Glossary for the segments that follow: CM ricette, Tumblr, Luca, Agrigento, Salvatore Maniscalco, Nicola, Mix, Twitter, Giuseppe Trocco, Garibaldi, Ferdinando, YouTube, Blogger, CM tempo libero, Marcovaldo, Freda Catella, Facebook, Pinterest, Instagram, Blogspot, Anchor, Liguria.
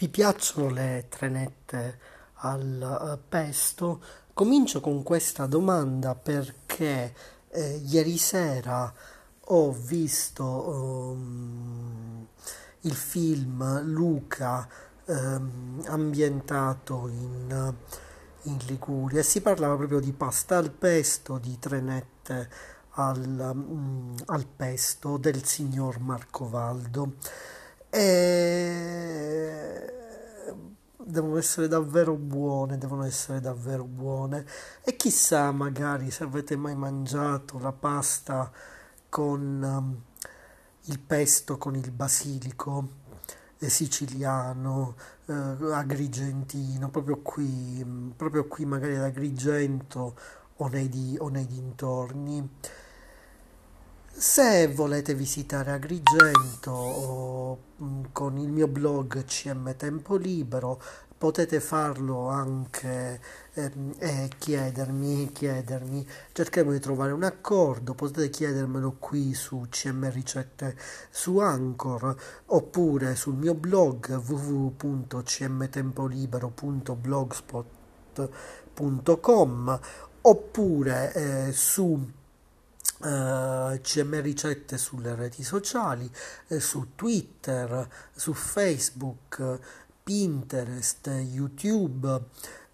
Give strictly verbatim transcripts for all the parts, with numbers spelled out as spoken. Vi piacciono le trenette al pesto? Comincio con questa domanda perché eh, ieri sera ho visto um, il film Luca um, ambientato in, in Liguria. Si parlava proprio di pasta al pesto, di trenette al, um, al pesto del signor Marcovaldo. E devono essere davvero buone, devono essere davvero buone. E chissà, magari, se avete mai mangiato la pasta con um, il pesto, con il basilico eh, siciliano, eh, agrigentino, proprio qui, mh, proprio qui magari ad Agrigento o nei, di, o nei dintorni. Se volete visitare Agrigento o, mh, con il mio blog C M tempo libero potete farlo anche ehm, e chiedermi, chiedermi, cercheremo di trovare un accordo. Potete chiedermelo qui su C M ricette su Anchor oppure sul mio blog w w w punto c m tempo libero punto blogspot punto com oppure eh, su Uh, C M ricette sulle reti sociali, eh, su Twitter, su Facebook, Pinterest, YouTube,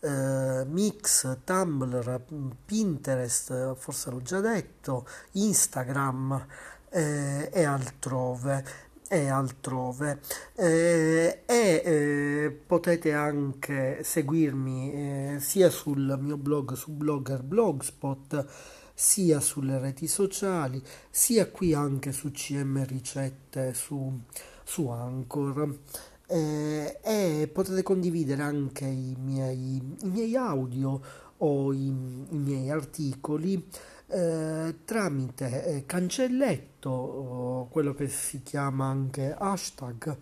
eh, Mix, Tumblr, Pinterest, forse l'ho già detto, Instagram eh, e altrove e altrove eh, e eh, potete anche seguirmi eh, sia sul mio blog, su Blogger, Blogspot, sia sulle reti sociali, sia qui anche su C M ricette su, su Anchor eh, e potete condividere anche i miei, i miei audio o i, i miei articoli eh, tramite eh, cancelletto, o quello che si chiama anche hashtag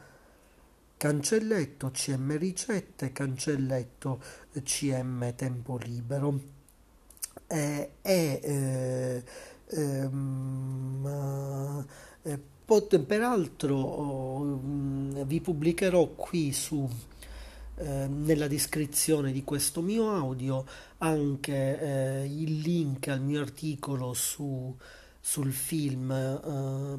cancelletto C M ricette, cancelletto C M tempo libero. E eh, eh, ehm, eh, pot- peraltro oh, vi pubblicherò qui su eh, nella descrizione di questo mio audio anche eh, il link al mio articolo su, sul film eh,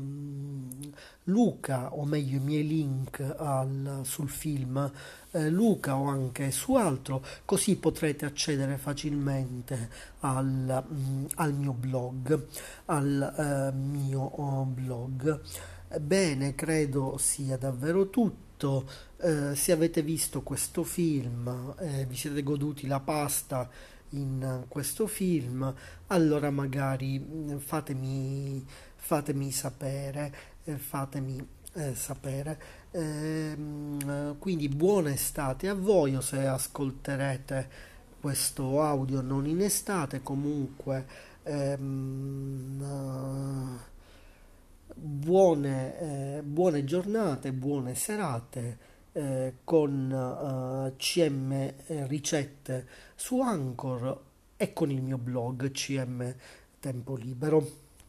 Luca, o meglio i miei link al, sul film Luca o anche su altro, così potrete accedere facilmente al, al mio blog, al eh, mio blog. Bene, credo sia davvero tutto. Eh, se avete visto questo film, eh, vi siete goduti la pasta in questo film, allora magari fatemi, fatemi sapere, fatemi Eh, sapere eh, quindi buona estate a voi, o se ascolterete questo audio non in estate, comunque ehm, buone, eh, buone giornate, buone serate eh, con eh, C M ricette su Anchor e con il mio blog C M tempo libero.